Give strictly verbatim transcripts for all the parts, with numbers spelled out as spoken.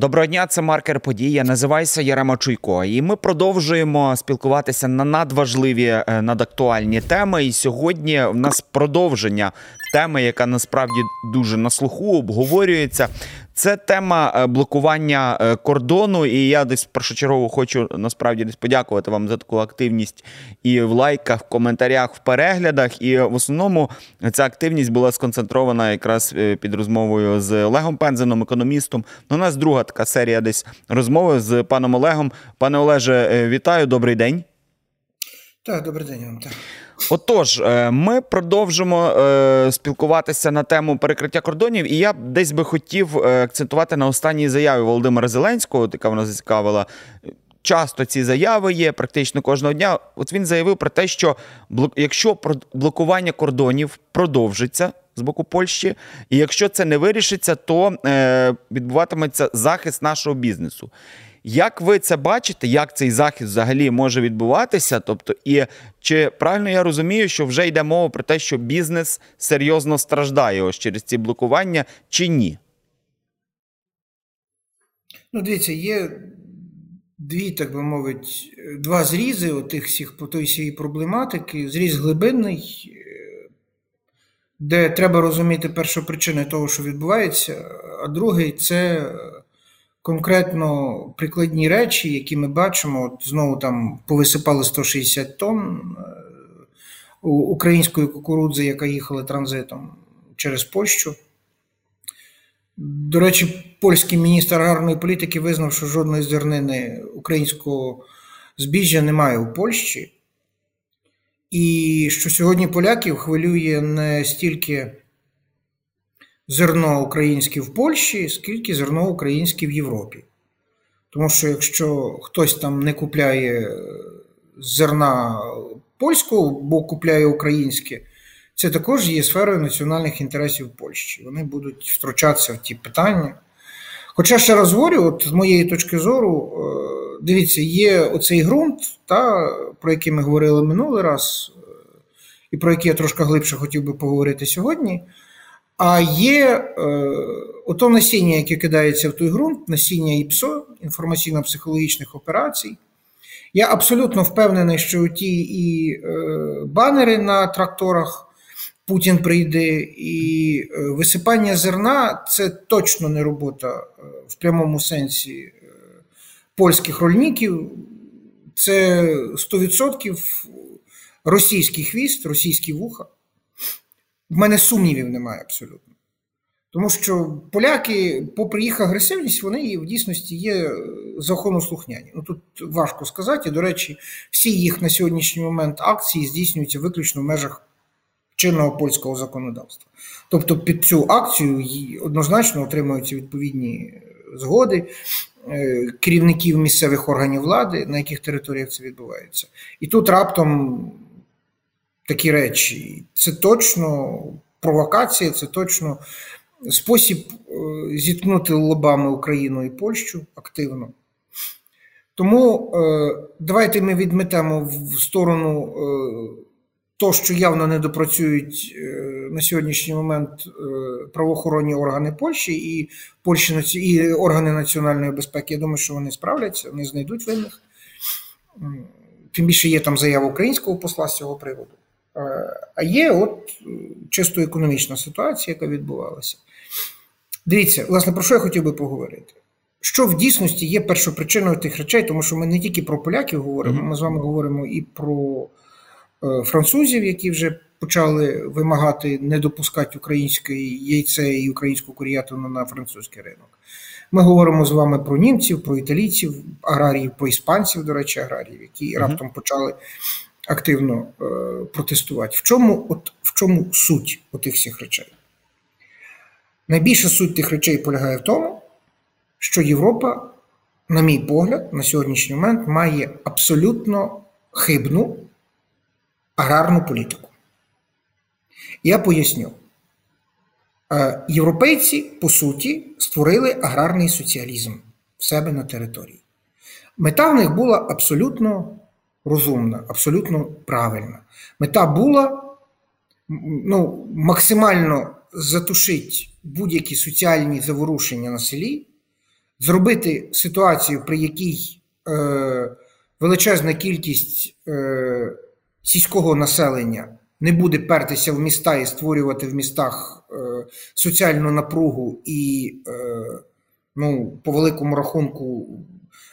Доброго дня, це «Маркер подій». Я називаюся Ярема Чуйко. І ми продовжуємо спілкуватися на надважливі, надактуальні теми. І сьогодні в нас продовження теми, яка насправді дуже на слуху, обговорюється. Це тема блокування кордону, і я десь першочергово хочу насправді десь подякувати вам за таку активність і в лайках, в коментарях, в переглядах. І в основному ця активність була сконцентрована якраз під розмовою з Олегом Пендзином, економістом. У нас друга така серія десь розмови з паном Олегом. Пане Олеже, вітаю, добрий день. Так, добрий день вам. Так. Отож, ми продовжимо спілкуватися на тему перекриття кордонів, і я десь би хотів акцентувати на останній заяві Володимира Зеленського, яка вона зацікавила. Часто ці заяви є, практично кожного дня. От він заявив про те, що якщо блокування кордонів продовжиться з боку Польщі, і якщо це не вирішиться, то відбуватиметься захист нашого бізнесу. Як ви це бачите, як цей захист взагалі може відбуватися? Тобто, і чи правильно я розумію, що вже йде мова про те, що бізнес серйозно страждає ось через ці блокування, чи ні? Ну, дивіться, є дві, так би мовити, два зрізи отих всіх по той всій проблематики. Зріз глибинний, де треба розуміти першу причину того, що відбувається, а другий – це конкретно прикладні речі, які ми бачимо. От знову там повисипали сто шістдесят тонн української кукурудзи, яка їхала транзитом через Польщу. До речі, польський міністр аграрної політики визнав, що жодної зернини українського збіжжя немає у Польщі. І що сьогодні поляків хвилює не стільки зерно українське в Польщі, скільки зерно українське в Європі. Тому що якщо хтось там не купляє зерна польського, бо купляє українське, це також є сферою національних інтересів Польщі. Вони будуть втручатися в ті питання. Хоча, ще раз говорю, от з моєї точки зору, дивіться, є оцей ґрунт, та, про який ми говорили минулий раз, і про який я трошки глибше хотів би поговорити сьогодні. А є е, ото насіння, яке кидається в той ґрунт, насіння ІПСО, інформаційно-психологічних операцій. Я абсолютно впевнений, що ті і е, банери на тракторах Путін прийде, і е, висипання зерна – це точно не робота е, в прямому сенсі е, польських рольників. Це сто відсотків російський хвіст, російські вуха. В мене сумнівів немає абсолютно. Тому що поляки, попри їх агресивність, вони в дійсності є законослухняні. Ну, тут важко сказати. До речі, всі їх на сьогоднішній момент акції здійснюються виключно в межах чинного польського законодавства. Тобто під цю акцію однозначно отримуються відповідні згоди керівників місцевих органів влади, на яких територіях це відбувається. І тут раптом такі речі. Це точно провокація, це точно спосіб зіткнути лобами Україну і Польщу активно. Тому давайте ми відметемо в сторону то, що явно не допрацюють на сьогоднішній момент правоохоронні органи Польщі і, Польщі, і органи національної безпеки. Я думаю, що вони справляться, вони знайдуть винних. Тим більше є там заява українського посла з цього приводу. А є от чисто економічна ситуація, яка відбувалася. Дивіться, власне, про що я хотів би поговорити. Що в дійсності є першопричиною тих речей, тому що ми не тільки про поляків говоримо, ми з вами говоримо і про французів, які вже почали вимагати не допускати українське яйце і українську кур'ятину на французький ринок. Ми говоримо з вами про німців, про італійців, аграріїв, про іспанців, до речі, аграріїв, які раптом почали активно е, протестувати. В чому, от, в чому суть отих всіх речей? Найбільша суть тих речей полягає в тому, що Європа, на мій погляд, на сьогоднішній момент має абсолютно хибну аграрну політику. Я поясню. Е, європейці, по суті, створили аграрний соціалізм в себе на території. Мета в них була абсолютно розумна, абсолютно правильна. Мета була ну, максимально затушити будь-які соціальні заворушення на селі, зробити ситуацію, при якій е, величезна кількість е, сільського населення не буде пертися в міста і створювати в містах е, соціальну напругу і, е, ну, по великому рахунку,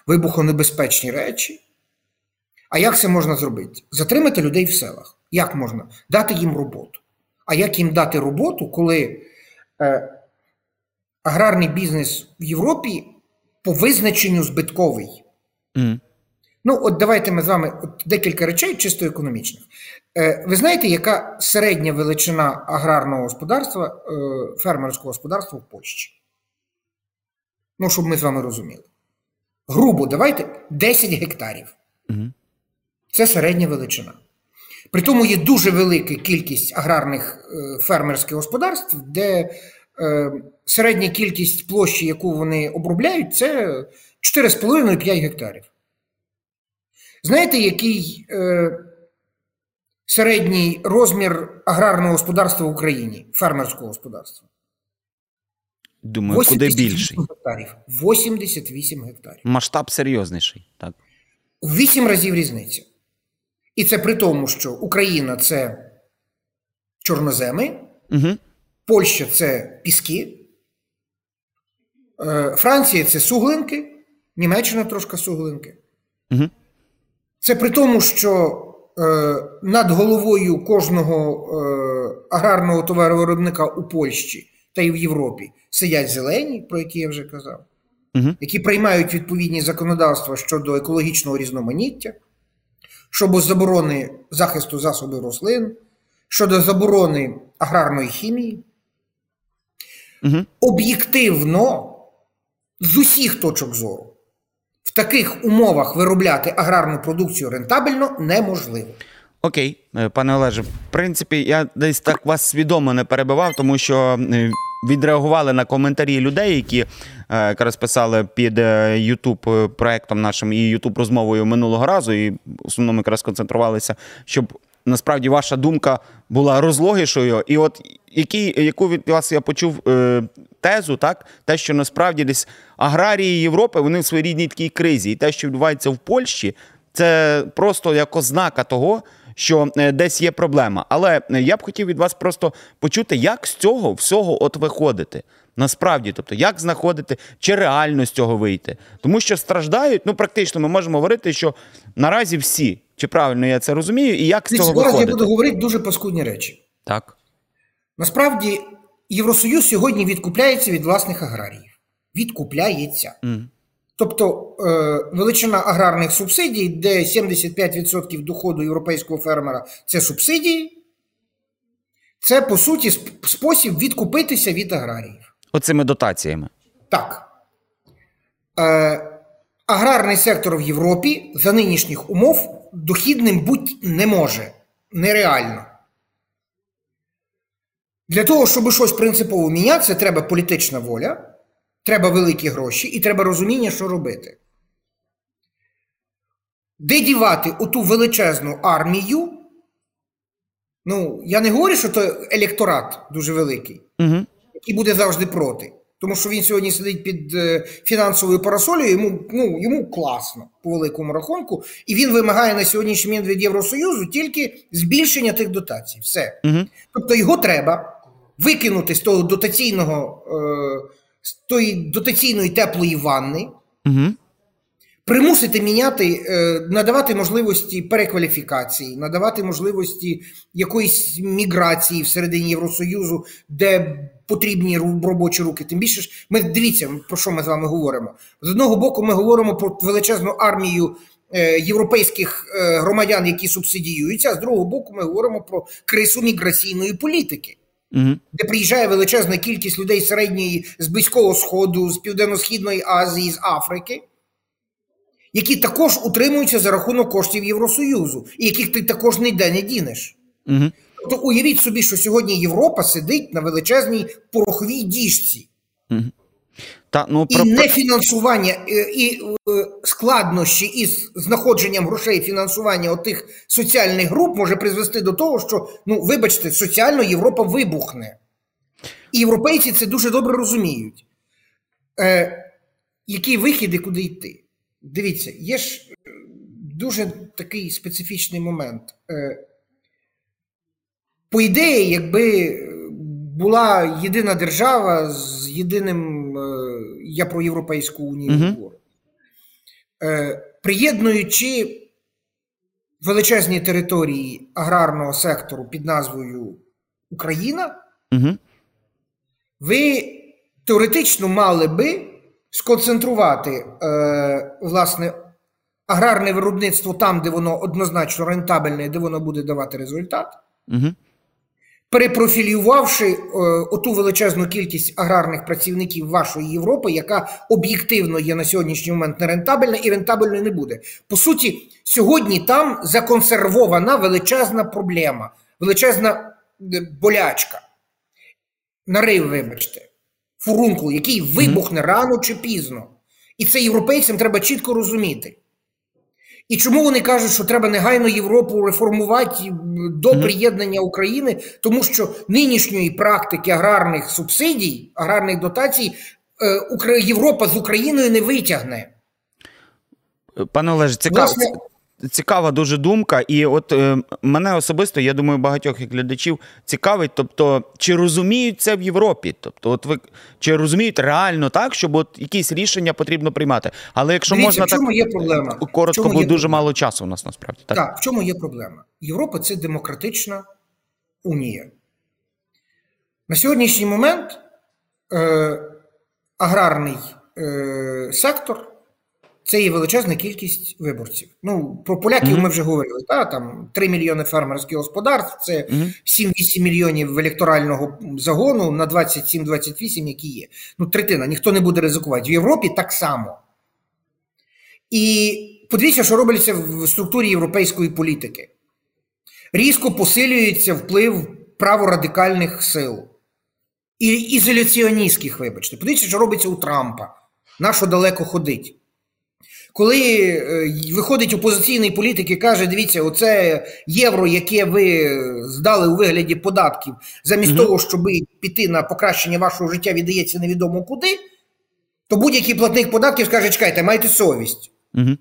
вибухонебезпечні речі. А як це можна зробити? Затримати людей в селах. Як можна? Дати їм роботу. А як їм дати роботу, коли е, аграрний бізнес в Європі по визначенню збитковий? Mm. Ну, от давайте ми з вами от декілька речей чисто економічних. Е, ви знаєте, яка середня величина аграрного господарства, е, фермерського господарства в Польщі? Ну, щоб ми з вами розуміли. Грубо, давайте, десять гектарів. Mm. Це середня величина. При тому є дуже велика кількість аграрних е, фермерських господарств, де е, середня кількість площі, яку вони обробляють, це чотири з половиною - п'ять гектарів. Знаєте, який е, середній розмір аграрного господарства в Україні, фермерського господарства? Думаю, куди більший. Гектарів. вісімдесят вісім гектарів. Масштаб серйозніший, так? Вісім разів різниця. І це при тому, що Україна – це чорноземи, угу. Польща – це піски, Франція – це суглинки, Німеччина – трошки суглинки. Угу. Це при тому, що над головою кожного аграрного товаровиробника у Польщі та й в Європі сидять зелені, про які я вже казав, угу. які приймають відповідні законодавства щодо екологічного різноманіття, щодо заборони захисту засобів рослин, щодо заборони аграрної хімії. Угу. Об'єктивно, з усіх точок зору, в таких умовах виробляти аграрну продукцію рентабельно неможливо. Окей, пане Олеже, в принципі, я десь так вас свідомо не перебивав, тому що відреагували на коментарі людей, які якраз писали під YouTube проектом нашим і YouTube розмовою минулого разу, і в основному якраз концентрувалися, щоб насправді ваша думка була розлогішою. І от які, яку від вас я почув тезу, так, те, що насправді десь аграрії Європи, вони в своєрідній такій кризі, і те, що відбувається в Польщі, це просто як ознака того, що десь є проблема. Але я б хотів від вас просто почути, як з цього всього от виходити. Насправді, тобто, як знаходити, чи реально з цього вийти. Тому що страждають, ну, практично ми можемо говорити, що наразі всі, чи правильно я це розумію, і як з цього виходити. Зараз я буду говорити дуже паскудні речі. Так. Насправді, Євросоюз сьогодні відкупляється від власних аграріїв. Відкупляється. Mm. Тобто величина аграрних субсидій, де сімдесят п'ять відсотків доходу європейського фермера – це субсидії, це, по суті, спосіб відкупитися від аграріїв. Оцими дотаціями. Так. Аграрний сектор в Європі за нинішніх умов дохідним бути не може. Нереально. Для того, щоб щось принципово мінятися, треба політична воля, треба великі гроші і треба розуміння, що робити. Де дівати оту величезну армію? Ну, я не говорю, що це електорат дуже великий, угу. який буде завжди проти. Тому що він сьогодні сидить під фінансовою парасолею, йому, ну, йому класно, по великому рахунку. І він вимагає на сьогоднішній момент від Євросоюзу тільки збільшення тих дотацій. Все. Угу. Тобто його треба викинути з того дотаційного... Е- з тої дотаційної теплої ванни, угу. примусити міняти, надавати можливості перекваліфікації, надавати можливості якоїсь міграції всередині Євросоюзу, де потрібні робочі руки. Тим більше ж, ми дивіться, про що ми з вами говоримо. З одного боку, ми говоримо про величезну армію європейських громадян, які субсидіюються, а з другого боку, ми говоримо про кризу міграційної політики. Угу. Де приїжджає величезна кількість людей з середньої, з Близького Сходу, з Південно-Східної Азії, з Африки, які також утримуються за рахунок коштів Євросоюзу, і яких ти також ніде не дінеш. Угу. Тобто уявіть собі, що сьогодні Європа сидить на величезній пороховій діжці. Угу. Та, ну, і про... нефінансування, і, і складнощі із знаходженням грошей фінансування отих соціальних груп може призвести до того, що, ну, вибачте, соціально Європа вибухне. І європейці це дуже добре розуміють. Е, які вихіди, куди йти. Дивіться, є ж дуже такий специфічний момент. По ідеї, якби була єдина держава з єдиним, я про Європейську унію говорю, mm-hmm. приєднуючи величезні території аграрного сектору під назвою Україна, mm-hmm. ви теоретично мали би сконцентрувати, е, власне, аграрне виробництво там, де воно однозначно рентабельне, де воно буде давати результат, угу. перепрофілювавши е, оту величезну кількість аграрних працівників вашої Європи, яка об'єктивно є на сьогоднішній момент нерентабельна і рентабельною не буде. По суті, сьогодні там законсервована величезна проблема, величезна болячка, нарив, вибачте. Фурункул, який вибухне mm-hmm. рано чи пізно. І це європейцям треба чітко розуміти. І чому вони кажуть, що треба негайно Європу реформувати до mm-hmm. приєднання України? Тому що нинішньої практики аграрних субсидій, аграрних дотацій Європа з Україною не витягне. Пане Олеже, цікаво. Власне... Цікава дуже думка, і от е, мене особисто, я думаю, багатьох глядачів цікавить, тобто, чи розуміють це в Європі? Тобто, от ви, чи розуміють реально так, щоб от якісь рішення потрібно приймати? Але якщо Дивіться, можна в чому так є проблема? Коротко, бо дуже мало часу у нас насправді. Так? Так, в чому є проблема? Європа – це демократична унія. На сьогоднішній момент е, аграрний е, сектор це є величезна кількість виборців. Ну, про поляків mm-hmm. ми вже говорили. Та, там три мільйони фермерських господарств, це mm-hmm. сім-вісім мільйонів електорального загону на двадцять сім - двадцять вісім, які є. Ну, третина, ніхто не буде ризикувати. В Європі так само. І подивіться, що робиться в структурі європейської політики. Різко посилюється вплив праворадикальних сил. І ізоляціоністських, вибачте. Подивіться, що робиться у Трампа. На що далеко ходить. Коли виходить опозиційний політик і каже, дивіться, оце євро, яке ви здали у вигляді податків, замість mm-hmm. того, щоб піти на покращення вашого життя, віддається невідомо куди, то будь-який платник податків скаже, чекайте, майте совість. Mm-hmm.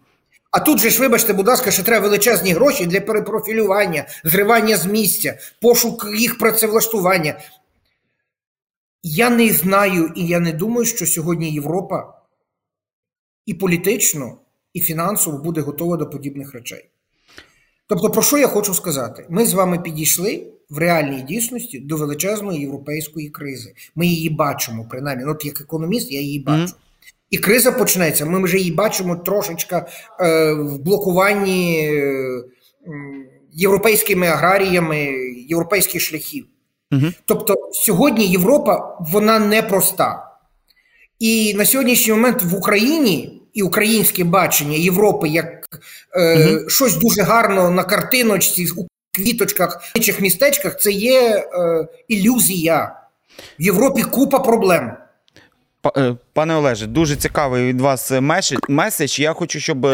А тут же ж, вибачте, будь ласка, ще треба величезні гроші для перепрофілювання, зривання з місця, пошук їх працевлаштування. Я не знаю і я не думаю, що сьогодні Європа і політично, і фінансово буде готова до подібних речей. Тобто, про що я хочу сказати? Ми з вами підійшли в реальній дійсності до величезної європейської кризи. Ми її бачимо, принаймні. От як економіст я її бачу. Mm-hmm. І криза почнеться. Ми вже її бачимо трошечка е, в блокуванні е, європейськими аграріями, європейських шляхів. Mm-hmm. Тобто, сьогодні Європа, вона непроста. І на сьогоднішній момент в Україні і українське бачення Європи як е, mm-hmm. щось дуже гарно на картиночці, у квіточках, в інших містечках, це є е, ілюзія. В Європі купа проблем. Пане Олеже, дуже цікавий від вас меседж. Я хочу, щоб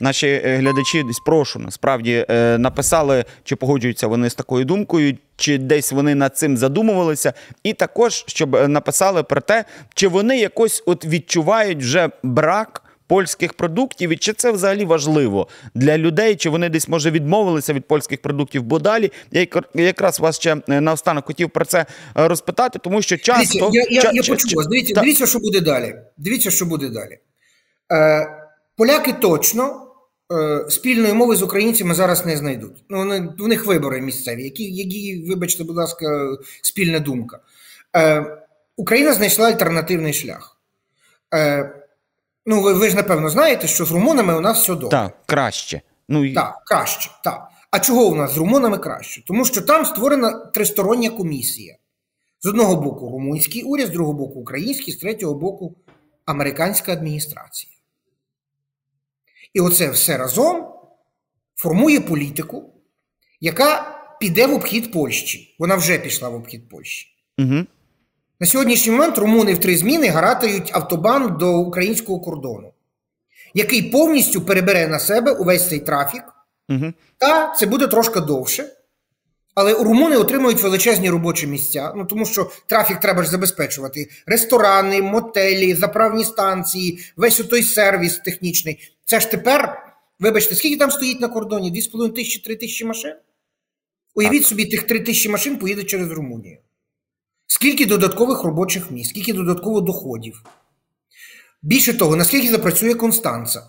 наші глядачі, прошу, насправді, написали, чи погоджуються вони з такою думкою, чи десь вони над цим задумувалися. І також, щоб написали про те, чи вони якось от відчувають вже брак польських продуктів, і чи це взагалі важливо для людей, чи вони десь, може, відмовилися від польських продуктів, бо далі. Я якраз вас ще наостанок хотів про це розпитати, тому що часто... Дивіться, я, я, я почув вас. Дивіться, та... дивіться, що буде далі. Дивіться, що буде далі. Е, поляки точно е, спільної мови з українцями зараз не знайдуть. Ну, вони, у них вибори місцеві, які, які, вибачте, будь ласка, спільна думка. Е, Україна знайшла альтернативний шлях. Е, Ну, ви, ви ж, напевно, знаєте, що з румунами у нас все добре. Так, краще. Ну... Так, краще, так. А чого у нас з румунами краще? Тому що там створена тристороння комісія. З одного боку румунський уряд, з другого боку український, з третього боку американська адміністрація. І оце все разом формує політику, яка піде в обхід Польщі. Вона вже пішла в обхід Польщі. Угу. На сьогоднішній момент румуни в три зміни гаратають автобан до українського кордону, який повністю перебере на себе увесь цей трафік, угу. та це буде трошки довше, але румуни отримують величезні робочі місця, ну тому що трафік треба ж забезпечувати. Ресторани, мотелі, заправні станції, весь той сервіс технічний. Це ж тепер, вибачте, скільки там стоїть на кордоні? дві з половиною тисячі, три тисячі машин? Уявіть собі, тих три тисячі машин поїде через Румунію. Скільки додаткових робочих місць, скільки додатково доходів. Більше того, наскільки запрацює Констанца,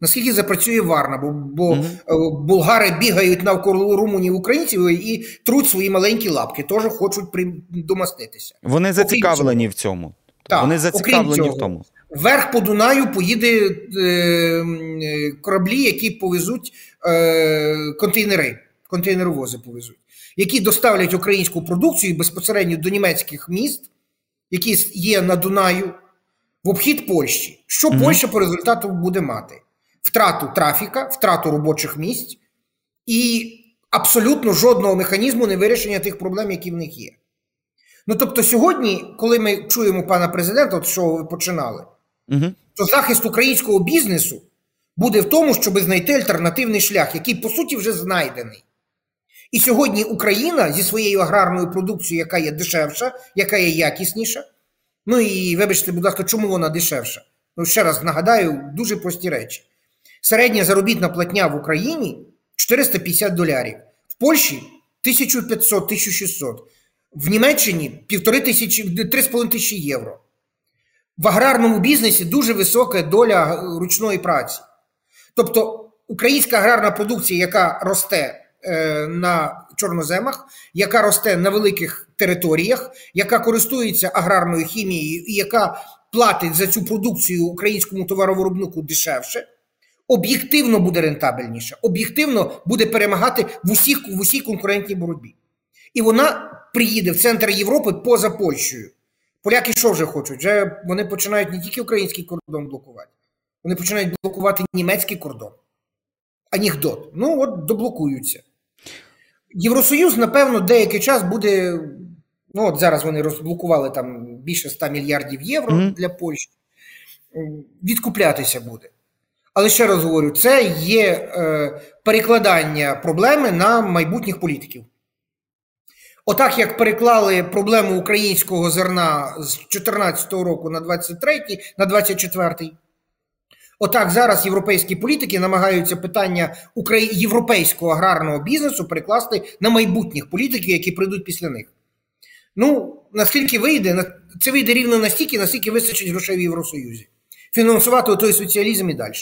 наскільки запрацює Варна, бо, бо mm-hmm. Болгари бігають навколо румунів, українців і труть свої маленькі лапки, теж хочуть домаститися. Вони зацікавлені в цьому. Так, вони зацікавлені цього, в тому. Вверх по Дунаю поїде е, кораблі, які повезуть е, контейнери, контейнеровози повезуть, які доставлять українську продукцію безпосередньо до німецьких міст, які є на Дунаю, в обхід Польщі. Що mm-hmm. Польща по результату буде мати? Втрату трафіка, втрату робочих місць і абсолютно жодного механізму не вирішення тих проблем, які в них є. Ну, тобто сьогодні, коли ми чуємо пана президента, от з чого ви починали, mm-hmm. то захист українського бізнесу буде в тому, щоб знайти альтернативний шлях, який, по суті, вже знайдений. І сьогодні Україна зі своєю аграрною продукцією, яка є дешевша, яка є якісніша, ну і, вибачте, будь ласка, чому вона дешевша? Ну, ще раз нагадаю, дуже прості речі. Середня заробітна платня в Україні – чотириста п'ятдесят доларів. В Польщі – тисяча п'ятсот - тисяча шістсот. В Німеччині – три з половиною тисячі євро. В аграрному бізнесі дуже висока доля ручної праці. Тобто, українська аграрна продукція, яка росте на чорноземах, яка росте на великих територіях, яка користується аграрною хімією і яка платить за цю продукцію українському товаровиробнику дешевше, об'єктивно буде рентабельніше, об'єктивно буде перемагати в усіх, в усій конкурентній боротьбі. І вона приїде в центр Європи поза Польщею. Поляки що вже хочуть? Вже вони починають не тільки український кордон блокувати, вони починають блокувати німецький кордон. Анекдот. Ну от доблокуються. Євросоюз, напевно, деякий час буде, ну от зараз вони розблокували там більше ста мільярдів євро mm-hmm. для Польщі, відкуплятися буде. Але ще раз говорю, це є е, перекладання проблеми на майбутніх політиків. Отак, як переклали проблему українського зерна з чотирнадцятого року на двадцять третій, на двадцять четвертий, отак зараз європейські політики намагаються питання європейського аграрного бізнесу перекласти на майбутніх політиків, які прийдуть після них. Ну, наскільки вийде, це вийде рівно настільки, наскільки вистачить грошей в Євросоюзі. Фінансувати той соціалізм і далі.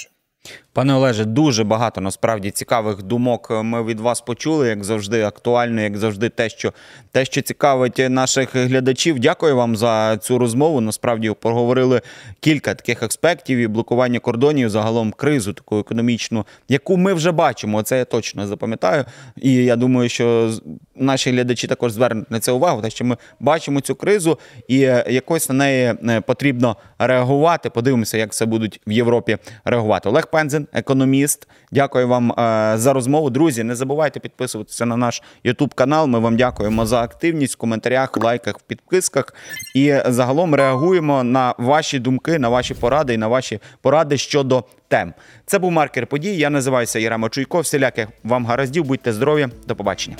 Пане Олеже, дуже багато, насправді, цікавих думок ми від вас почули, як завжди, актуально, як завжди, те, що, те, що цікавить наших глядачів. Дякую вам за цю розмову. Насправді, проговорили кілька таких аспектів і блокування кордонів, загалом кризу таку економічну, яку ми вже бачимо, це я точно запам'ятаю. І я думаю, що наші глядачі також звернуть на це увагу, те, що ми бачимо цю кризу і якось на неї потрібно реагувати. Подивимося, як це будуть в Європі реагувати. Олег Пендзин, економіст. Дякую вам е, за розмову. Друзі, не забувайте підписуватися на наш ютуб-канал. Ми вам дякуємо за активність в коментарях, лайках, підписках. І загалом реагуємо на ваші думки, на ваші поради і на ваші поради щодо тем. Це був Маркер подій. Я називаюся Ярема Чуйко. Всіляких вам гараздів. Будьте здорові. До побачення.